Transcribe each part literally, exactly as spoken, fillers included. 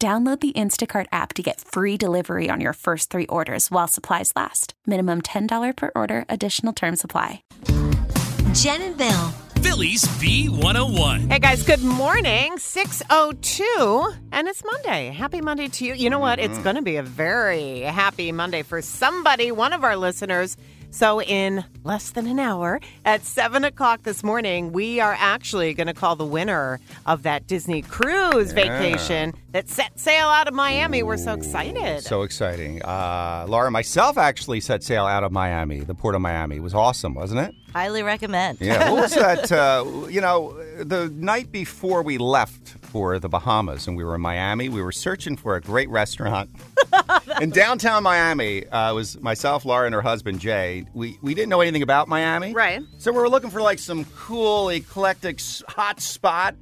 Download the Instacart app to get free delivery on your first three orders while supplies last. Minimum ten dollars per order. Additional terms apply. Jen and Bill. Phillies B one oh one. Hey, guys. Good morning. six oh two. And it's Monday. Happy Monday to you. You know what? It's going to be a very happy Monday for somebody, one of our listeners. So in less than an hour, at seven o'clock this morning, we are actually going to call the winner of that Disney cruise yeah. vacation that set sail out of Miami. Ooh, we're so excited. So exciting. Uh, Laura and myself actually set sail out of Miami, the Port of Miami. It was awesome, wasn't it? Highly recommend. Yeah. What was that? Uh, you know, the night before we left for the Bahamas and we were in Miami, we were searching for a great restaurant. In downtown Miami, uh, it was myself, Laura, and her husband, Jay. We we didn't know anything about Miami. Right. So we were looking for, like, some cool, eclectic, hot spot.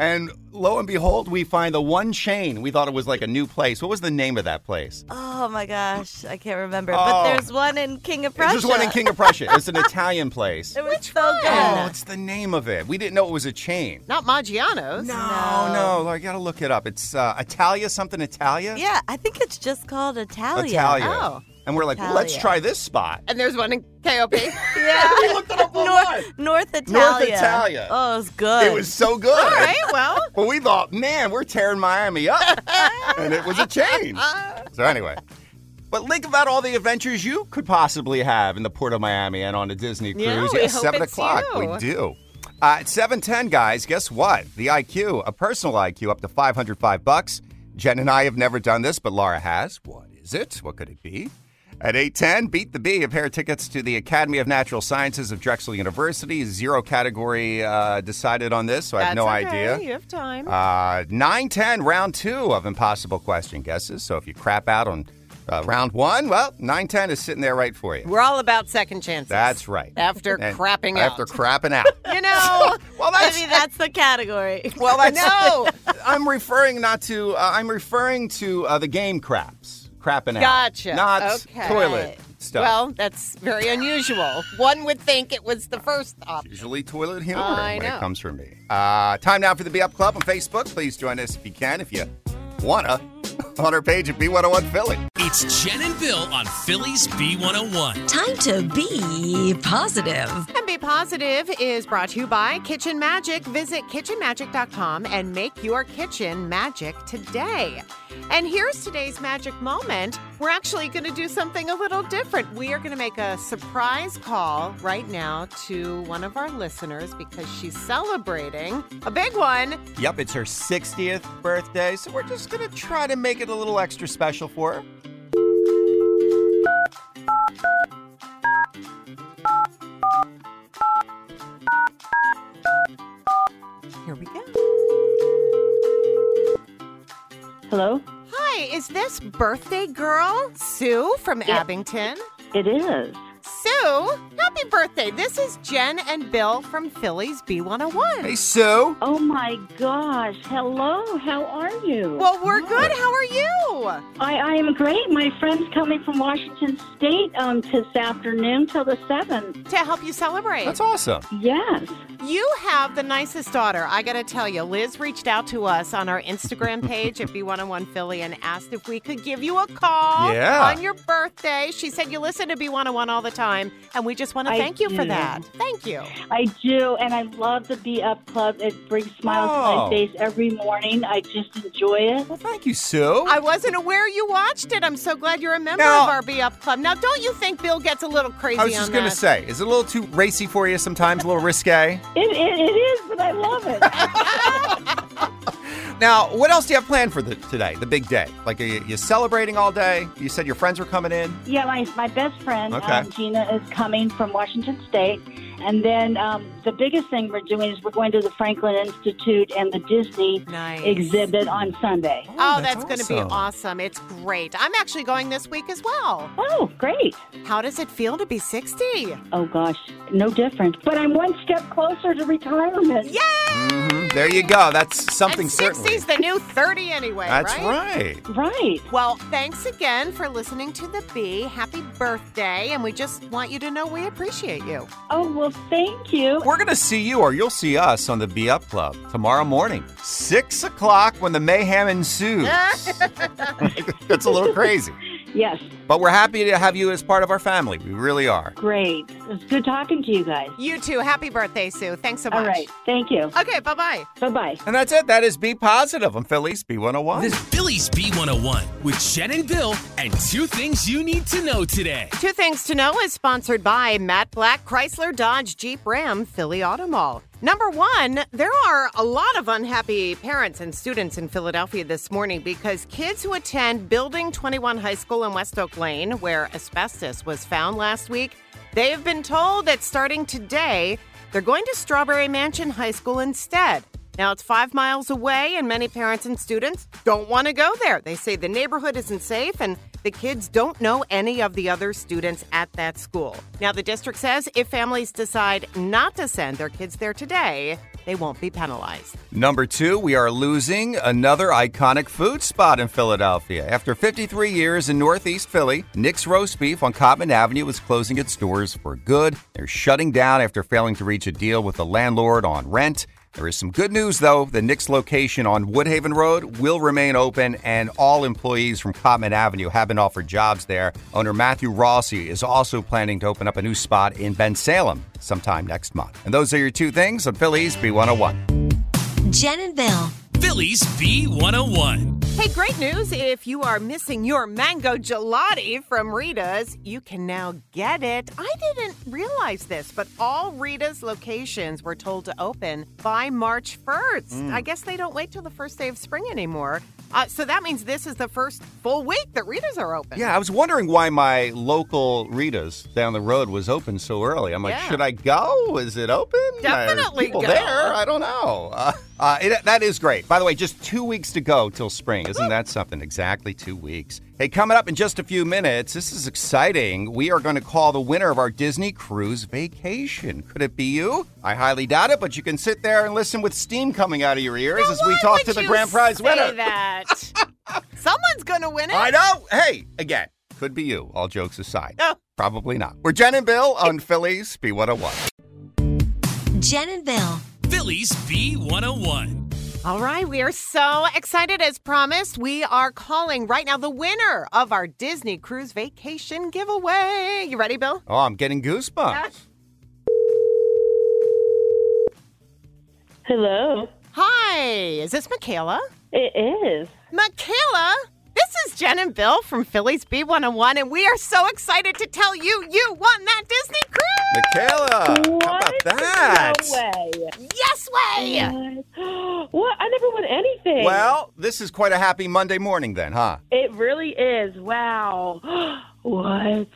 And lo and behold, we find the one chain. We thought it was, like, a new place. What was the name of that place? Oh, my gosh. I can't remember. Oh. But there's one in King of Prussia. There's one in King of Prussia. It's an Italian place. It was Which so one? good. Oh, it's the name of it. We didn't know it was a chain. Not Maggiano's. No, no. no. Laura, you got to look it up. It's uh, Italia, something Italia? Yeah, I think it's just called Italia. Italia. Oh. And we're like, well, let's try this spot. And there's one in K O P. Yeah. We looked it up online. North, North Italia. North Italia. Oh, it was good. It was so good. All right, well. Well, we thought, man, we're tearing Miami up. And it was a change. So anyway. But think about all the adventures you could possibly have in the Port of Miami and on a Disney cruise. Yeah, we yeah, hope seven it's o'clock. You. We do. Uh, at seven ten, guys, guess what? The I Q, a personal I Q up to five hundred five bucks. Jen and I have never done this, but Laura has. What is it? What could it be? At eight ten, Beat the Bee, a pair of tickets to the Academy of Natural Sciences of Drexel University. Zero category uh, decided on this, so I have That's no okay. idea. You have time. Uh, nine ten, round two of impossible question guesses. So if you crap out on uh, round one, well, nine ten is sitting there right for you. We're all about second chances. That's right. After and crapping out. After crapping out. You know, well, that's, maybe that's the category. Well, that's, no. I'm referring not to, uh, I'm referring to uh, the game craps. Crapping out. Gotcha. Not okay. Toilet stuff. Well, that's very unusual. One would think it was the first option. Usually toilet humor uh, when know. it comes from me. Uh, time now for the Be Up Club on Facebook. Please join us if you can, if you wanna, on our page at B one oh one Philly. It's Jen and Bill on Philly's B one oh one. Time to be positive. And Be Positive is brought to you by Kitchen Magic. Visit kitchen magic dot com and make your kitchen magic today. And here's today's magic moment. We're actually going to do something a little different. We are going to make a surprise call right now to one of our listeners because she's celebrating a big one. Yep, it's her sixtieth birthday, so we're just going to try to make it a little extra special for her. Here we go. Hello? Hi, is this birthday girl, Sue, from yeah. Abington? It is. Sue, happy birthday. This is Jen and Bill from Philly's B one oh one. Hey, Sue. Oh, my gosh. Hello. How are you? Well, we're Hi. good. How are you? I, I am great. My friend's coming from Washington State um, this afternoon till the seventh. To help you celebrate. That's awesome. Yes. You have the nicest daughter. I got to tell you, Liz reached out to us on our Instagram page at B one oh one Philly and asked if we could give you a call yeah. on your birthday. She said you listen to B one oh one all the time, and we just want to I thank you do. for that. Thank you. I do, and I love the Be Up Club. It brings smiles oh. to my face every morning. I just enjoy it. Well, thank you, Sue. I wasn't aware you watched it. I'm so glad you're a member now, of our Be Up Club. Now, don't you think Bill gets a little crazy on that? I was just going to say, is it a little too racy for you sometimes, a little risque? It, it, it is, but I love it. Now, what else do you have planned for the, today, the big day? Like, are you, you celebrating all day? You said your friends were coming in? Yeah, my, my best friend, okay. um, Gina, is coming from Washington State. And then um, the biggest thing we're doing is we're going to the Franklin Institute and the Disney nice. exhibit on Sunday. Oh, oh that's, that's awesome. Going to be awesome. It's great. I'm actually going this week as well. Oh, great. How does it feel to be sixty? Oh, gosh, no different. But I'm one step closer to retirement. Yay! Mm-hmm. There you go. That's something certain. sixty's the new thirty anyway, that's right? That's right. Right. Well, thanks again for listening to The Bee. Happy birthday. And we just want you to know we appreciate you. Oh, well. Thank you. We're going to see you, or you'll see us, on the Be Up Club tomorrow morning, six o'clock, when the mayhem ensues. That's a little crazy. Yes. But we're happy to have you as part of our family. We really are. Great. It's good talking to you guys. You too. Happy birthday, Sue. Thanks so much. All right. Thank you. Okay. Bye-bye. Bye-bye. And that's it. That is Be Positive on Philly's B one oh one. This is Philly's B one oh one with Jen and Bill and two things you need to know today. Two Things to Know is sponsored by Matt Black, Chrysler, Dodge, Jeep, Ram, Philly Auto Mall. Number one, there are a lot of unhappy parents and students in Philadelphia this morning because kids who attend Building twenty-one High School in West Oakland Lane, where asbestos was found last week, they have been told that starting today, they're going to Strawberry Mansion High School instead. Now, it's five miles away, and many parents and students don't want to go there. They say the neighborhood isn't safe, and the kids don't know any of the other students at that school. Now, the district says if families decide not to send their kids there today, they won't be penalized. Number two, we are losing another iconic food spot in Philadelphia. After fifty-three years in Northeast Philly, Nick's Roast Beef on Cottman Avenue is closing its doors for good. They're shutting down after failing to reach a deal with the landlord on rent. There is some good news, though. The Nick's location on Woodhaven Road will remain open, and all employees from Cottman Avenue have been offered jobs there. Owner Matthew Rossi is also planning to open up a new spot in Ben Salem sometime next month. And those are your two things on Philly's B one oh one. Jen and Bill. Philly's B one oh one. Hey, great news. If you are missing your mango gelati from Rita's, you can now get it. I didn't realize this, but all Rita's locations were told to open by March first. Mm. I guess they don't wait till the first day of spring anymore. Uh, so that means this is the first full week that Rita's are open. Yeah, I was wondering why my local Rita's down the road was open so early. I'm like, yeah. should I go? Is it open? Definitely people go. People there? I don't know. Uh, uh, it, that is great. By the way, just two weeks to go till spring. Isn't that something? Exactly two weeks. Hey, coming up in just a few minutes, this is exciting. We are going to call the winner of our Disney cruise vacation. Could it be you? I highly doubt it, but you can sit there and listen with steam coming out of your ears now, as we talk to the grand prize winner. Why would you say that? Someone's going to win it. I know. Hey, again, could be you, all jokes aside. Oh. Probably not. We're Jen and Bill on Philly's B one oh one. Jen and Bill. Philly's B one oh one. All right, we are so excited. As promised, we are calling right now the winner of our Disney Cruise Vacation giveaway. You ready, Bill? Oh, I'm getting goosebumps. Hello. Hi, is this Michaela? It is. Michaela, this is Jen and Bill from Philly's B one oh one, and we are so excited to tell you you won that Disney cruise. Michaela, what? How about that? No way. Yes way. What? What? I never won anything. Well, this is quite a happy Monday morning then, huh? It really is. Wow. What?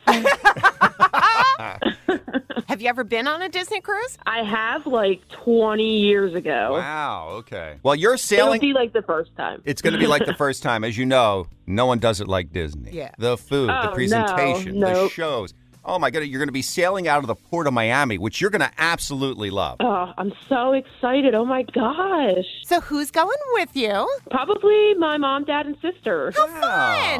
Have you ever been on a Disney cruise? I have, like, twenty years ago. Wow, okay. Well, you're sailing... It'll be like the first time. It's going to be like the first time. As you know, no one does it like Disney. Yeah. The food, oh, the presentation, no, nope. the shows... Oh, my goodness, you're going to be sailing out of the Port of Miami, which you're going to absolutely love. Oh, I'm so excited. Oh, my gosh. So who's going with you? Probably my mom, dad, and sister. How wow.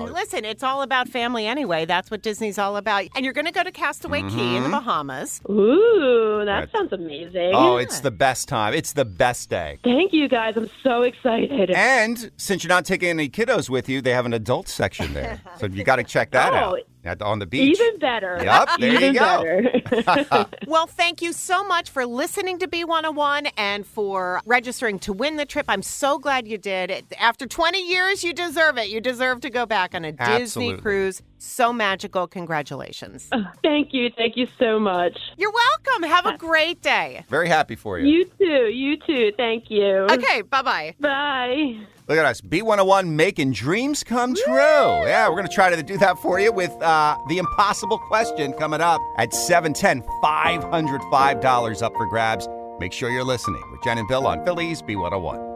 fun. Listen, it's all about family anyway. That's what Disney's all about. And you're going to go to Castaway mm-hmm. Key in the Bahamas. Ooh, that That's... sounds amazing. Oh, yeah. It's the best time. It's the best day. Thank you, guys. I'm so excited. And since you're not taking any kiddos with you, they have an adult section there. So you got to check that oh. out. on the beach. Even better. Yep, there Even you go. Better. Well, thank you so much for listening to B one oh one and for registering to win the trip. I'm so glad you did. After twenty years, you deserve it. You deserve to go back on a Absolutely. Disney cruise. So magical. Congratulations. Oh, thank you. Thank you so much. You're welcome. Have a great day. Very happy for you. You too. You too. Thank you. Okay. Bye-bye. Bye. Look at us. B one oh one making dreams come true. Woo! Yeah, we're going to try to do that for you with uh, the impossible question coming up at seven ten. five hundred five dollars up for grabs. Make sure you're listening with Jen and Bill on Phillies B one oh one.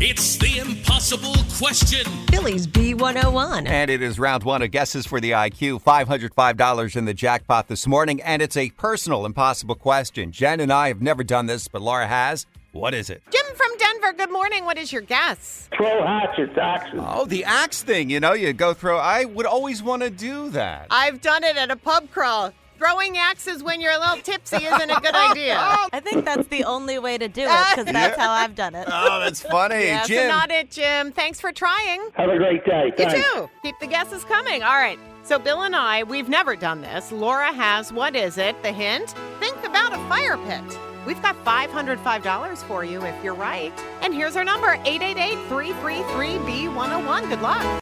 It's the impossible question. Phillies B one oh one. And it is round one of guesses for the I Q. five hundred five dollars in the jackpot this morning. And it's a personal impossible question. Jen and I have never done this, but Laura has. What is it? Jim from Denver, good morning. What is your guess? Throw hatchets, axes. Oh, the axe thing. You know, you go throw. I would always want to do that. I've done it at a pub crawl. Throwing axes when you're a little tipsy isn't a good idea. I think that's the only way to do it, because that's how I've done it. Oh, that's funny. Yeah, Jim. So not it, Jim. Thanks for trying. Have a great day. Thanks. You too. Keep the guesses coming. All right. So Bill and I, we've never done this. Laura has. What is it? The hint? Think about a fire pit. We've got five hundred five dollars for you if you're right. And here's our number, eight eight eight, three three three, B one oh one. Good luck.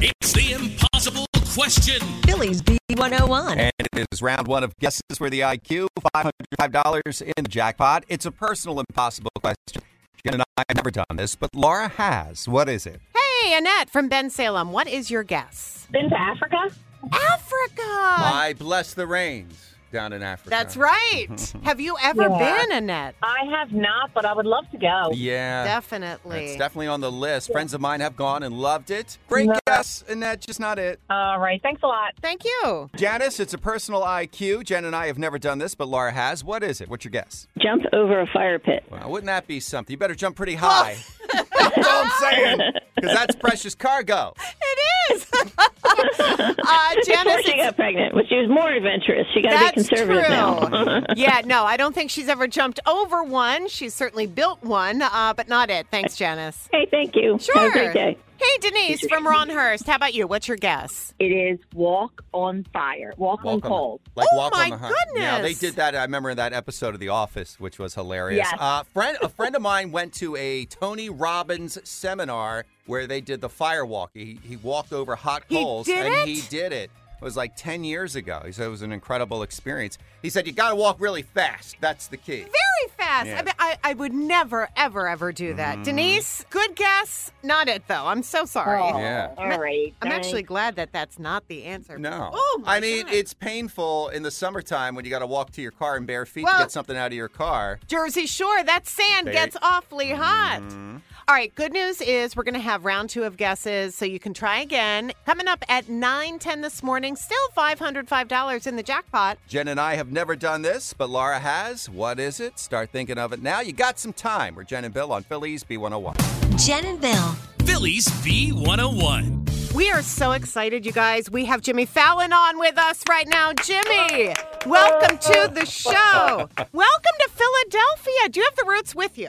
It's the impossible question. Phillies B one oh one. And it is round one of guesses for the I Q. five hundred five dollars in the jackpot. It's a personal impossible question. Jen and I have never done this, but Laura has. What is it? Hey, Annette from Ben Salem. What is your guess? Been to Africa? Africa! I bless the rains down in Africa. That's right. Have you ever yeah. been, Annette? I have not, but I would love to go. Yeah. Definitely. It's definitely on the list. Yeah. Friends of mine have gone and loved it. Great no. guess, Annette. Just not it. All right. Thanks a lot. Thank you. Janice, it's a personal I Q. Jen and I have never done this, but Laura has. What is it? What's your guess? Jump over a fire pit. Well, wouldn't that be something? You better jump pretty high. That's all I'm saying. Because that's precious cargo. It is. uh, Janice, she got pregnant, but she was more adventurous. She got to be conservative true. Now. Yeah, no, I don't think she's ever jumped over one. She's certainly built one, uh, but not it. Thanks, Janice. Hey, thank you. Sure. Have a great day. Hey, Denise from Ronhurst. How about you? What's your guess? It is walk on fire. Walk, walk on cold. On, like oh, walk my on the goodness. Yeah, they did that. I remember that episode of The Office, which was hilarious. Yes. Uh, friend, a friend of mine went to a Tony Robbins seminar where they did the fire walk. He, he walked over hot coals. He did and it? He did it. It was like ten years ago. He said it was an incredible experience. He said, you got to walk really fast. That's the key. Very fast. Yeah. I, mean, I, I would never, ever, ever do that. Mm. Denise, good guess. Not it, though. I'm so sorry. Oh, yeah. All right. I'm thanks. Actually glad that that's not the answer. No. Oh, my I mean, God. It's painful in the summertime when you got to walk to your car in bare feet well, to get something out of your car. Jersey Shore, that sand they... gets awfully hot. Mm. All right, good news is we're going to have round two of guesses, so you can try again. Coming up at nine ten this morning, still five hundred five dollars in the jackpot. Jen and I have never done this, but Laura has. What is it? Start thinking of it now. You got some time. We're Jen and Bill on Phillies B one oh one. Jen and Bill. Phillies B one oh one. We are so excited, you guys. We have Jimmy Fallon on with us right now. Jimmy, welcome to the show. Welcome to Philadelphia. Do you have the roots with you?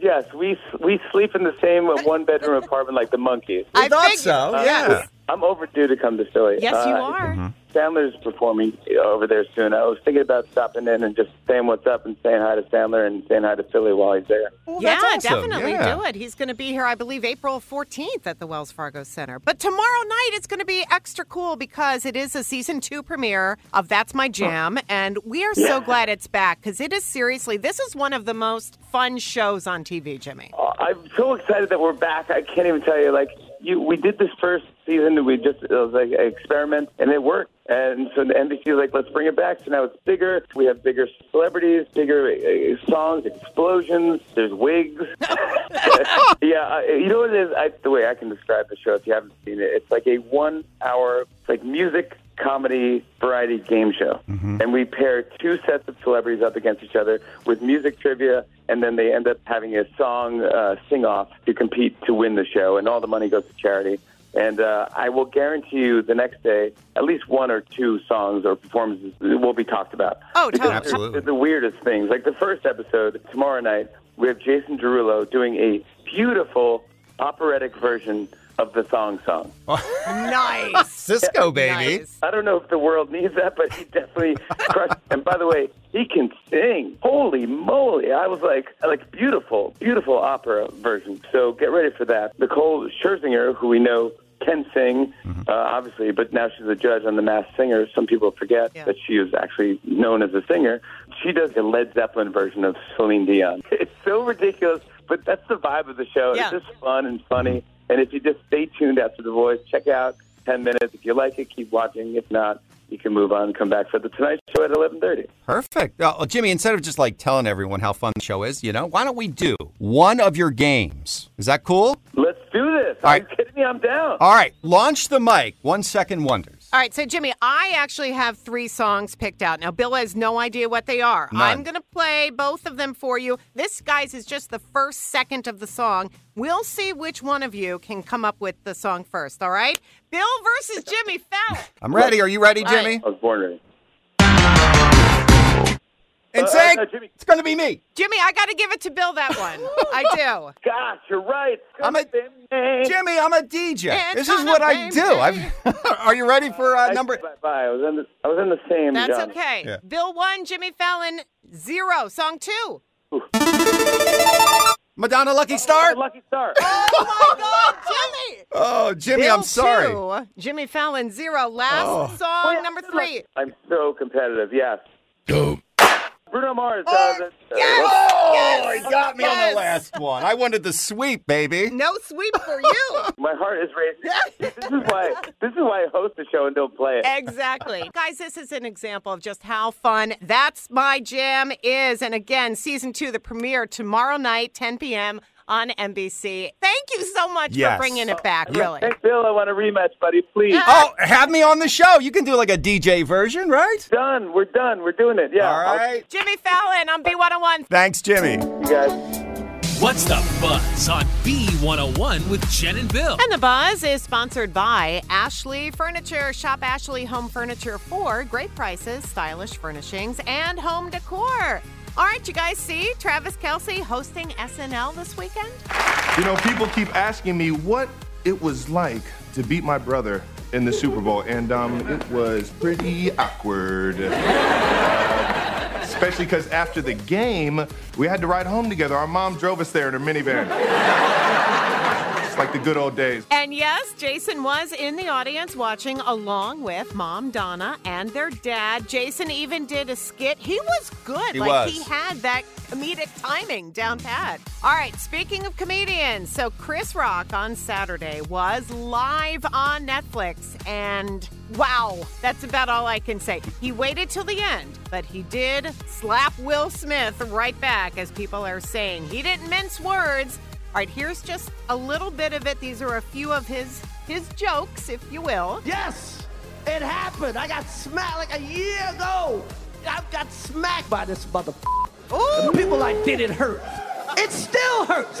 Yes, we we sleep in the same one-bedroom apartment like the monkeys. I thought so, uh, yeah. I'm overdue to come to Philly. Yes, uh, you are. Mm-hmm. Sandler's performing over there soon. I was thinking about stopping in and just saying what's up and saying hi to Sandler and saying hi to Philly while he's there. Well, yeah, awesome. Definitely yeah. do it. He's going to be here, I believe, April fourteenth at the Wells Fargo Center. But tomorrow night it's going to be extra cool because it is a season two premiere of That's My Jam. Huh. And we are yeah. so glad it's back because it is seriously, this is one of the most fun shows on T V, Jimmy. Uh, I'm so excited that we're back. I can't even tell you, like, You, we did this first season. We just it was like an experiment, and it worked. And so the N B C was like, let's bring it back. So now it's bigger. We have bigger celebrities, bigger uh, songs, explosions. There's wigs. yeah, uh, you know what it is? I, the way I can describe the show, if you haven't seen it, it's like a one-hour like music comedy variety game show. Mm-hmm. And we pair two sets of celebrities up against each other with music trivia, and then they end up having a song uh, sing-off to compete to win the show, and all the money goes to charity. And uh, I will guarantee you the next day, at least one or two songs or performances will be talked about. Oh, totally. Absolutely. They're, they're the weirdest things. Like the first episode, tomorrow night, we have Jason Derulo doing a beautiful operatic version of the thong song. Nice. Cisco, baby. Nice. I don't know if the world needs that, but he definitely crushed. And by the way, he can sing. Holy moly. I was like, like beautiful, beautiful opera version. So get ready for that. Nicole Scherzinger, who we know can sing, uh, obviously, but now she's a judge on The Masked Singer. Some people forget yeah. that she was actually known as a singer. She does a Led Zeppelin version of Celine Dion. It's so ridiculous, but that's the vibe of the show. Yeah. It's just fun and funny. And if you just stay tuned after The Voice, check out ten minutes. If you like it, keep watching. If not, you can move on and come back for The Tonight Show at eleven thirty. Perfect. Well, Jimmy, instead of just like telling everyone how fun the show is, you know, why don't we do one of your games? Is that cool? Let's do this. All right. Are you kidding me? I'm down. All right. Launch the mic. One second wonders. All right. So, Jimmy, I actually have three songs picked out. Now, Bill has no idea what they are. None. I'm going to play both of them for you. This, guys, is just the first second of the song. We'll see which one of you can come up with the song first. All right? Bill versus Jimmy Fallon. I'm ready. Are you ready, Jimmy? Right. I was born ready. And uh, say, uh, no, it's going to be me. Jimmy, I got to give it to Bill that one. I do. Gosh, you're right. I'm a, Jimmy, I'm a D J. It's this is what I do. I've, are you ready for uh, number? Bye bye. I was in the, I was in the same That's job. Okay. Yeah. Bill one, Jimmy Fallon zero. Song two. Ooh. Madonna, Lucky Star. Oh, Lucky Star. Oh, my God, Jimmy. Oh, Jimmy, Bill I'm sorry. Two, Jimmy Fallon zero. Last oh. song, oh, yeah, number three. I'm so competitive, yes. Go. Bruno Mars. Uh, yes, uh, oh, yes, he got me yes. on the last one. I wanted the sweep, baby. No sweep for you. My heart is racing. This is why. This is why I host the show and don't play it. Exactly, guys. This is an example of just how fun That's My Jam is. And again, season two, the premiere tomorrow night, ten p.m. on N B C. Thank you so much yes. for bringing it back, yeah. really. Hey, Bill, I want a rematch, buddy, please. Yeah. Oh, have me on the show. You can do like a D J version, right? Done. We're done. We're doing it. Yeah. All right. I'll... Jimmy Fallon on B one oh one. Thanks, Jimmy. You guys. What's the Buzz on B one oh one with Jen and Bill? And the Buzz is sponsored by Ashley Furniture. Shop Ashley Home Furniture for great prices, stylish furnishings, and home decor. All right, you guys see Travis Kelce hosting S N L this weekend? You know, people keep asking me what it was like to beat my brother in the Super Bowl, and um, it was pretty awkward. Uh, especially because after the game, we had to ride home together. Our mom drove us there in her minivan. Like the good old days. And yes, Jason was in the audience watching along with Mom Donna and their dad. Jason even did a skit. He was good. He like was. He had that comedic timing down pat. All right, speaking of comedians, so Chris Rock on Saturday was live on Netflix, and wow, that's about all I can say. He waited till the end, but he did slap Will Smith right back, as people are saying. He didn't mince words. All right, here's just a little bit of it. These are a few of his his jokes, if you will. Yes, it happened. I got smacked like a year ago. I got smacked by this mother. Ooh. People like, did it hurt? It still hurts.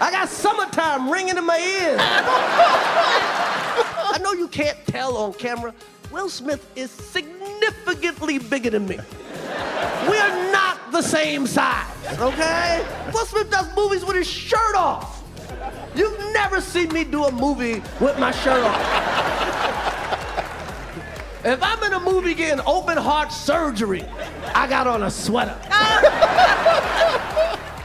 I got summertime ringing in my ears. I know you can't tell on camera. Will Smith is significantly bigger than me. We're not the same size, okay? Will Smith does movies with his shirt off. You've never seen me do a movie with my shirt off. If I'm in a movie getting open heart surgery, I got on a sweater.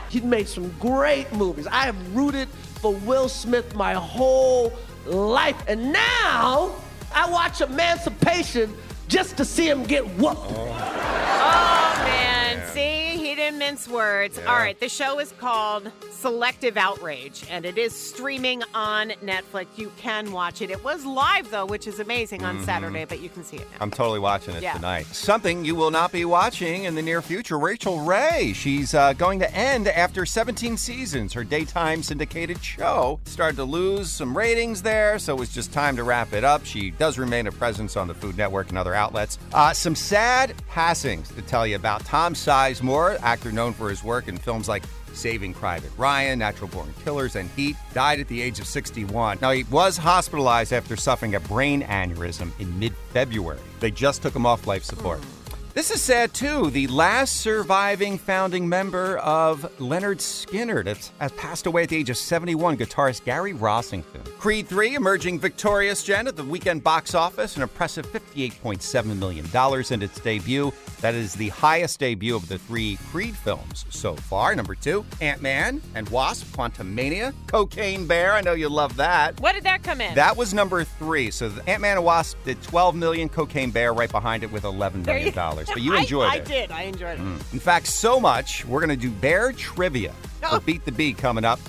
He made some great movies. I have rooted for Will Smith my whole life. And now I watch Emancipation just to see him get whooped. Oh, man. Yeah. See, he didn't mince words. Yeah. All right, the show is called Selective Outrage, and it is streaming on Netflix. You can watch it. It was live, though, which is amazing on mm-hmm. Saturday, but you can see it now. I'm totally watching it yeah. tonight. Something you will not be watching in the near future, Rachel Ray. She's uh, going to end after seventeen seasons. Her daytime syndicated show started to lose some ratings there, so it was just time to wrap it up. She does remain a presence on the Food Network and other outlets. Uh, some sad passings to tell you about. Tom Sizemore, actor known for his work in films like Saving Private Ryan, Natural Born Killers, and Heat, died at the age of sixty-one. Now, he was hospitalized after suffering a brain aneurysm in mid-February. They just took him off life support. Mm. This is sad, too. The last surviving founding member of Leonard Skinner that has passed away at the age of seventy-one, guitarist Gary Rossington. Creed three emerging victorious, Jen, at the weekend box office, an impressive fifty-eight point seven million dollars in its debut. That is the highest debut of the three Creed films so far. Number two, Ant-Man and Wasp, Quantumania, Cocaine Bear. I know you love that. What did that come in? That was number three. So Ant-Man and Wasp did twelve million dollars, Cocaine Bear right behind it with eleven million dollars. But you enjoyed I, it. I did. I enjoyed it. Mm. In fact, so much, we're going to do Bear Trivia for Beat the Bee coming up.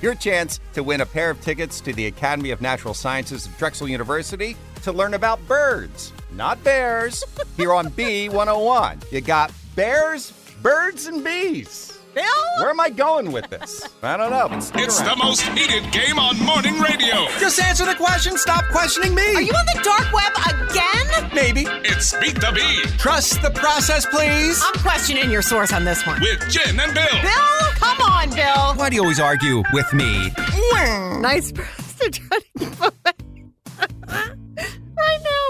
Your chance to win a pair of tickets to the Academy of Natural Sciences of Drexel University to learn about birds, not bears, here on B one oh one. You got bears, birds, and bees. Bill? Where am I going with this? I don't know. It's around. The most heated game on morning radio. Just answer the question. Stop questioning me. Are you on the dark web again? Maybe. It's Beat the Bee. Trust the process, please. I'm questioning your source on this one. With Jen and Bill. Bill, come on, Bill. Why do you always argue with me? Nice person trying to give away.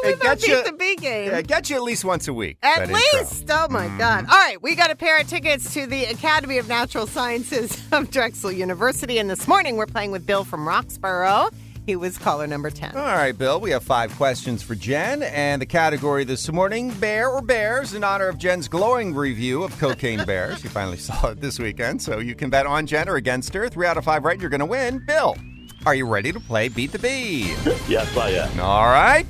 It gets you, the big game. Yeah, get you at least once a week. At least. Intro. Oh, my mm. God. All right. We got a pair of tickets to the Academy of Natural Sciences of Drexel University. And this morning, we're playing with Bill from Roxborough. He was caller number ten. All right, Bill. We have five questions for Jen. And the category this morning, Bear or Bears, in honor of Jen's glowing review of Cocaine Bear. She finally saw it this weekend. So you can bet on Jen or against her. Three out of five right, you're going to win. Bill, are you ready to play Beat the Bee? Yes, I am. All right.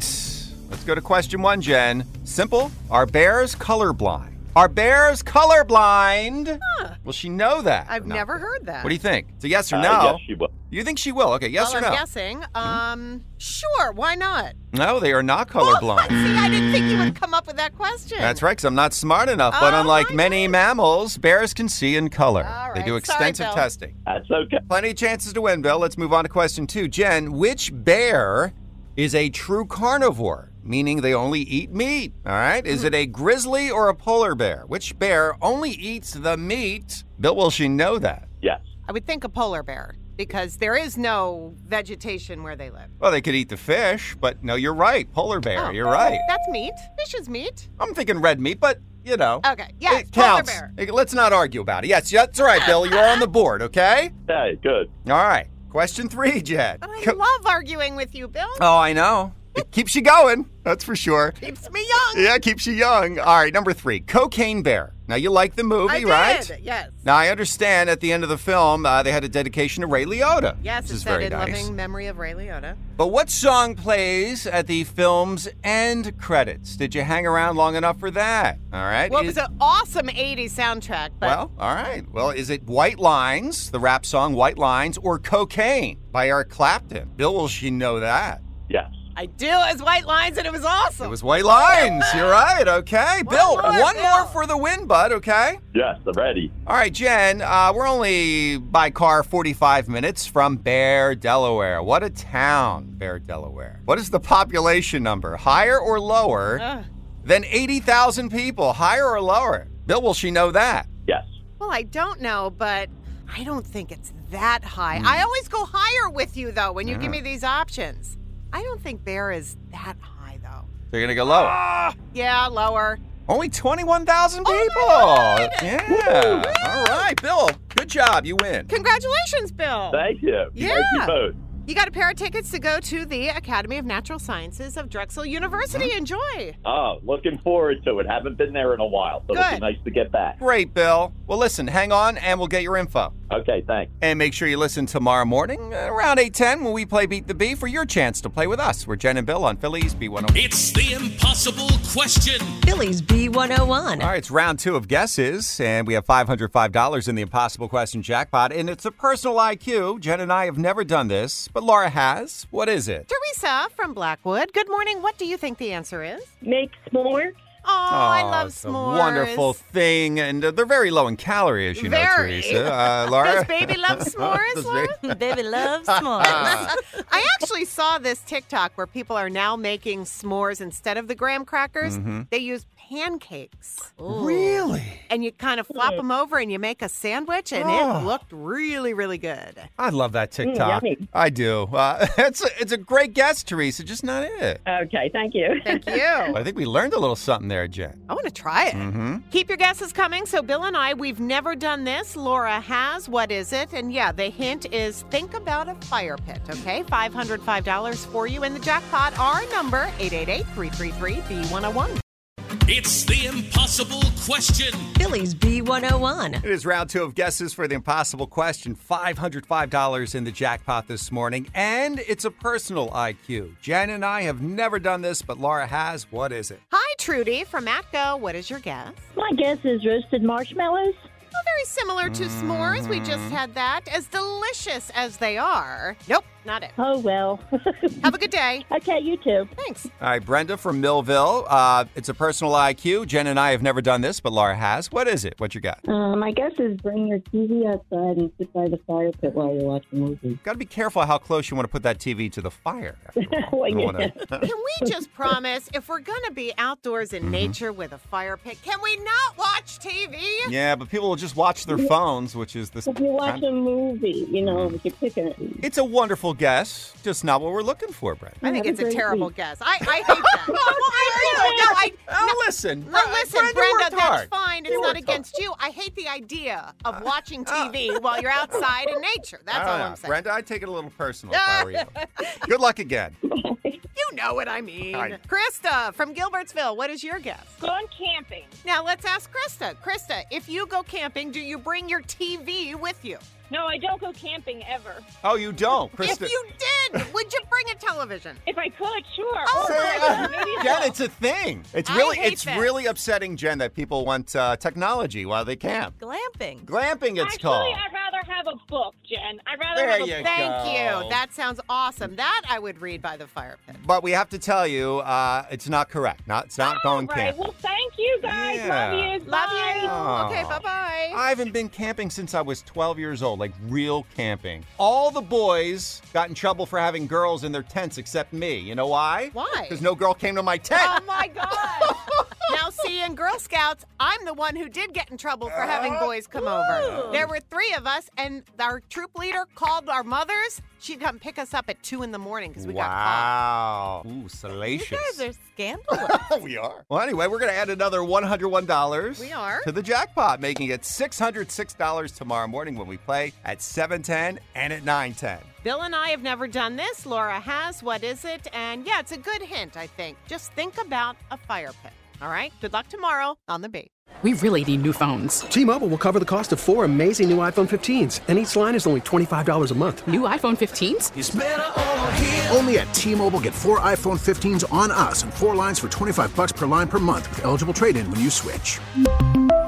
Let's go to question one, Jen. Simple. Are bears colorblind? Are bears colorblind? Huh. Will she know that? I've never heard that. What do you think? It's a yes or no? Uh, yes, she will. You think she will? Okay, yes well, or no? I'm guessing. Um, mm-hmm. Sure, why not? No, they are not colorblind. See, I didn't think you would come up with that question. That's right, because I'm not smart enough. But oh, unlike many God. mammals, bears can see in color. All right. They do extensive Sorry, Bill. testing. That's okay. Plenty of chances to win, Bill. Let's move on to question two. Jen, which bear is a true carnivore, meaning they only eat meat, all right? Is it a grizzly or a polar bear? Which bear only eats the meat? Bill, will she know that? Yes. I would think a polar bear, because there is no vegetation where they live. Well, they could eat the fish, but no, you're right. Polar bear, oh, you're right. That's meat. Fish is meat. I'm thinking red meat, but, you know. Okay, yes, it counts. Polar bear. Let's not argue about it. Yes, that's all right, Bill. You're on the board, okay? Hey, good. All right. Question three, Jen. I Co- love arguing with you, Bill. Oh, I know. It keeps you going, that's for sure. Keeps me young. Yeah, keeps you young. All right, number three, Cocaine Bear. Now, you like the movie, I did, right? Yes. Now, I understand at the end of the film, uh, they had a dedication to Ray Liotta. Yes, this it is said very in nice. loving memory of Ray Liotta. But what song plays at the film's end credits? Did you hang around long enough for that? All right. Well, it was an awesome eighties soundtrack. But... Well, all right. Well, is it White Lines, the rap song White Lines, or Cocaine by Eric Clapton? Bill, will she know that? Yes. I do. It was White Lines, and it was awesome. It was White Lines. You're right. Okay. One Bill, more, one Bill. more for the win, bud, okay? Yes, I'm ready. All right, Jen, uh, we're only by car forty-five minutes from Bear, Delaware. What a town, Bear, Delaware. What is the population number? Higher or lower uh. than eighty thousand people? Higher or lower? Bill, will she know that? Yes. Well, I don't know, but I don't think it's that high. Mm. I always go higher with you, though, when you yeah. give me these options. I don't think Bear is that high, though. They're going to go lower. Ah, yeah, lower. Only twenty-one thousand people. Oh yeah. Woo-hoo. All right, Bill. Good job. You win. Congratulations, Bill. Thank you. Yeah. Thank you both. You got a pair of tickets to go to the Academy of Natural Sciences of Drexel University. Mm-hmm. Enjoy. Oh, looking forward to it. Haven't been there in a while, so Good. it'll be nice to get back. Great, Bill. Well, listen, hang on, and we'll get your info. Okay, thanks. And make sure you listen tomorrow morning around eight ten when we play Beat the Bee for your chance to play with us. We're Jen and Bill on Phillies B one oh one. It's the impossible question. Phillies B one oh one. All right, it's round two of guesses, and we have five hundred five dollars in the impossible question jackpot, and it's a personal I Q. Jen and I have never done this, but Laura has. What is it? Teresa from Blackwood. Good morning. What do you think the answer is? Make s'mores. Oh, I love it's s'mores. A wonderful thing. And uh, they're very low in calories, you very. know, Teresa. Uh, Laura? Does baby love s'mores, Laura? Baby loves s'mores. I actually saw this TikTok where people are now making s'mores instead of the graham crackers. Mm-hmm. They use pancakes. Ooh. Really? And you kind of flop them over and you make a sandwich, and oh. it looked really, really good. I love that TikTok. Mm, I do. Uh, it's, a, it's a great guess, Teresa, just not it. Okay, thank you. Thank you. I think we learned a little something there, Jen. I want to try it. Mm-hmm. Keep your guesses coming. So Bill and I, we've never done this. Laura has. What is it? And yeah, the hint is think about a fire pit, okay? five hundred five dollars for you in the jackpot. Our number, eight eight eight, three three three, B one oh one. It's the impossible question. Billy's B one oh one. It is round two of guesses for the impossible question. five hundred five dollars in the jackpot this morning, and it's a personal I Q. Jen and I have never done this, but Laura has. What is it? Hi, Trudy from Atco. What is your guess? My guess is roasted marshmallows. Well, very similar to mm. s'mores. We just had that. As delicious as they are. Nope, not it. Oh, well. Have a good day. Okay, you too. Thanks. All right, Brenda from Millville. Uh, it's a personal I Q. Jen and I have never done this, but Laura has. What is it? What you got? Um, my guess is bring your T V outside and sit by the fire pit while you're watching movies. Got to be careful how close you want to put that T V to the fire. Well, yeah. wanna... Can we just promise, if we're going to be outdoors in mm-hmm. nature with a fire pit, can we not watch T V? Yeah, but people will just watch their phones, which is the... If you watch a movie, you know, if you're picking it. It's a wonderful guess, just not what we're looking for, Brent. I think it's a terrible guess. I, I hate that. well, I, no, I, no, no, listen. No, listen, Brenda, Brenda that's hard. fine. It's not against hard. you. I hate the idea of watching T V uh, while you're outside in nature. That's all know. I'm saying. Brenda, I'd take it a little personal if I were you. Good luck again. You know what I mean. I... Krista from Gilbertsville, what is your guess? Going camping. Now, let's ask Krista. Krista, if you go camping, do you bring your T V with you? No, I don't go camping ever. Oh, you don't, Krista? If you did, would you bring a television? If I could, sure. Oh, oh my God. God. Jen, it's a thing. It's really, it's that. really upsetting, Jen, that people want uh, technology while they camp. Glamping. Glamping, it's Actually, called. Actually, I'd rather have a book, Jen. I'd rather there have a book. Thank go. you. That sounds awesome. That I would read by the fire pit. But we have to tell you, uh, it's not correct. Not, it's not All going right. camping. Well, thank you, guys. Yeah. Love you. Love bye. you. Oh. Okay, bye-bye. I haven't been camping since I was twelve years old. Like real camping. All the boys got in trouble for having girls in their tents except me. You know why? Why? Because no girl came to my tent. Oh, my God. Now, see, in Girl Scouts, I'm the one who did get in trouble for having boys come Ooh. over. There were three of us, and our troop leader called our mothers. She'd come pick us up at two in the morning because we wow. got caught. Wow. Ooh, salacious. You guys are scandalous. We are. Well, anyway, we're going to add another one hundred one dollars we are. to the jackpot, making it six hundred six dollars tomorrow morning when we play at seven ten and at nine ten. Bill and I have never done this. Laura has. What is it? And, yeah, it's a good hint, I think. Just think about a fire pit. All right? Good luck tomorrow on The Beat. We really need new phones. T-Mobile will cover the cost of four amazing new iPhone fifteens, and each line is only twenty-five dollars a month. New iPhone fifteens? It's better over here. Only at T-Mobile, get four iPhone fifteens on us and four lines for twenty-five dollars per line per month with eligible trade-in when you switch.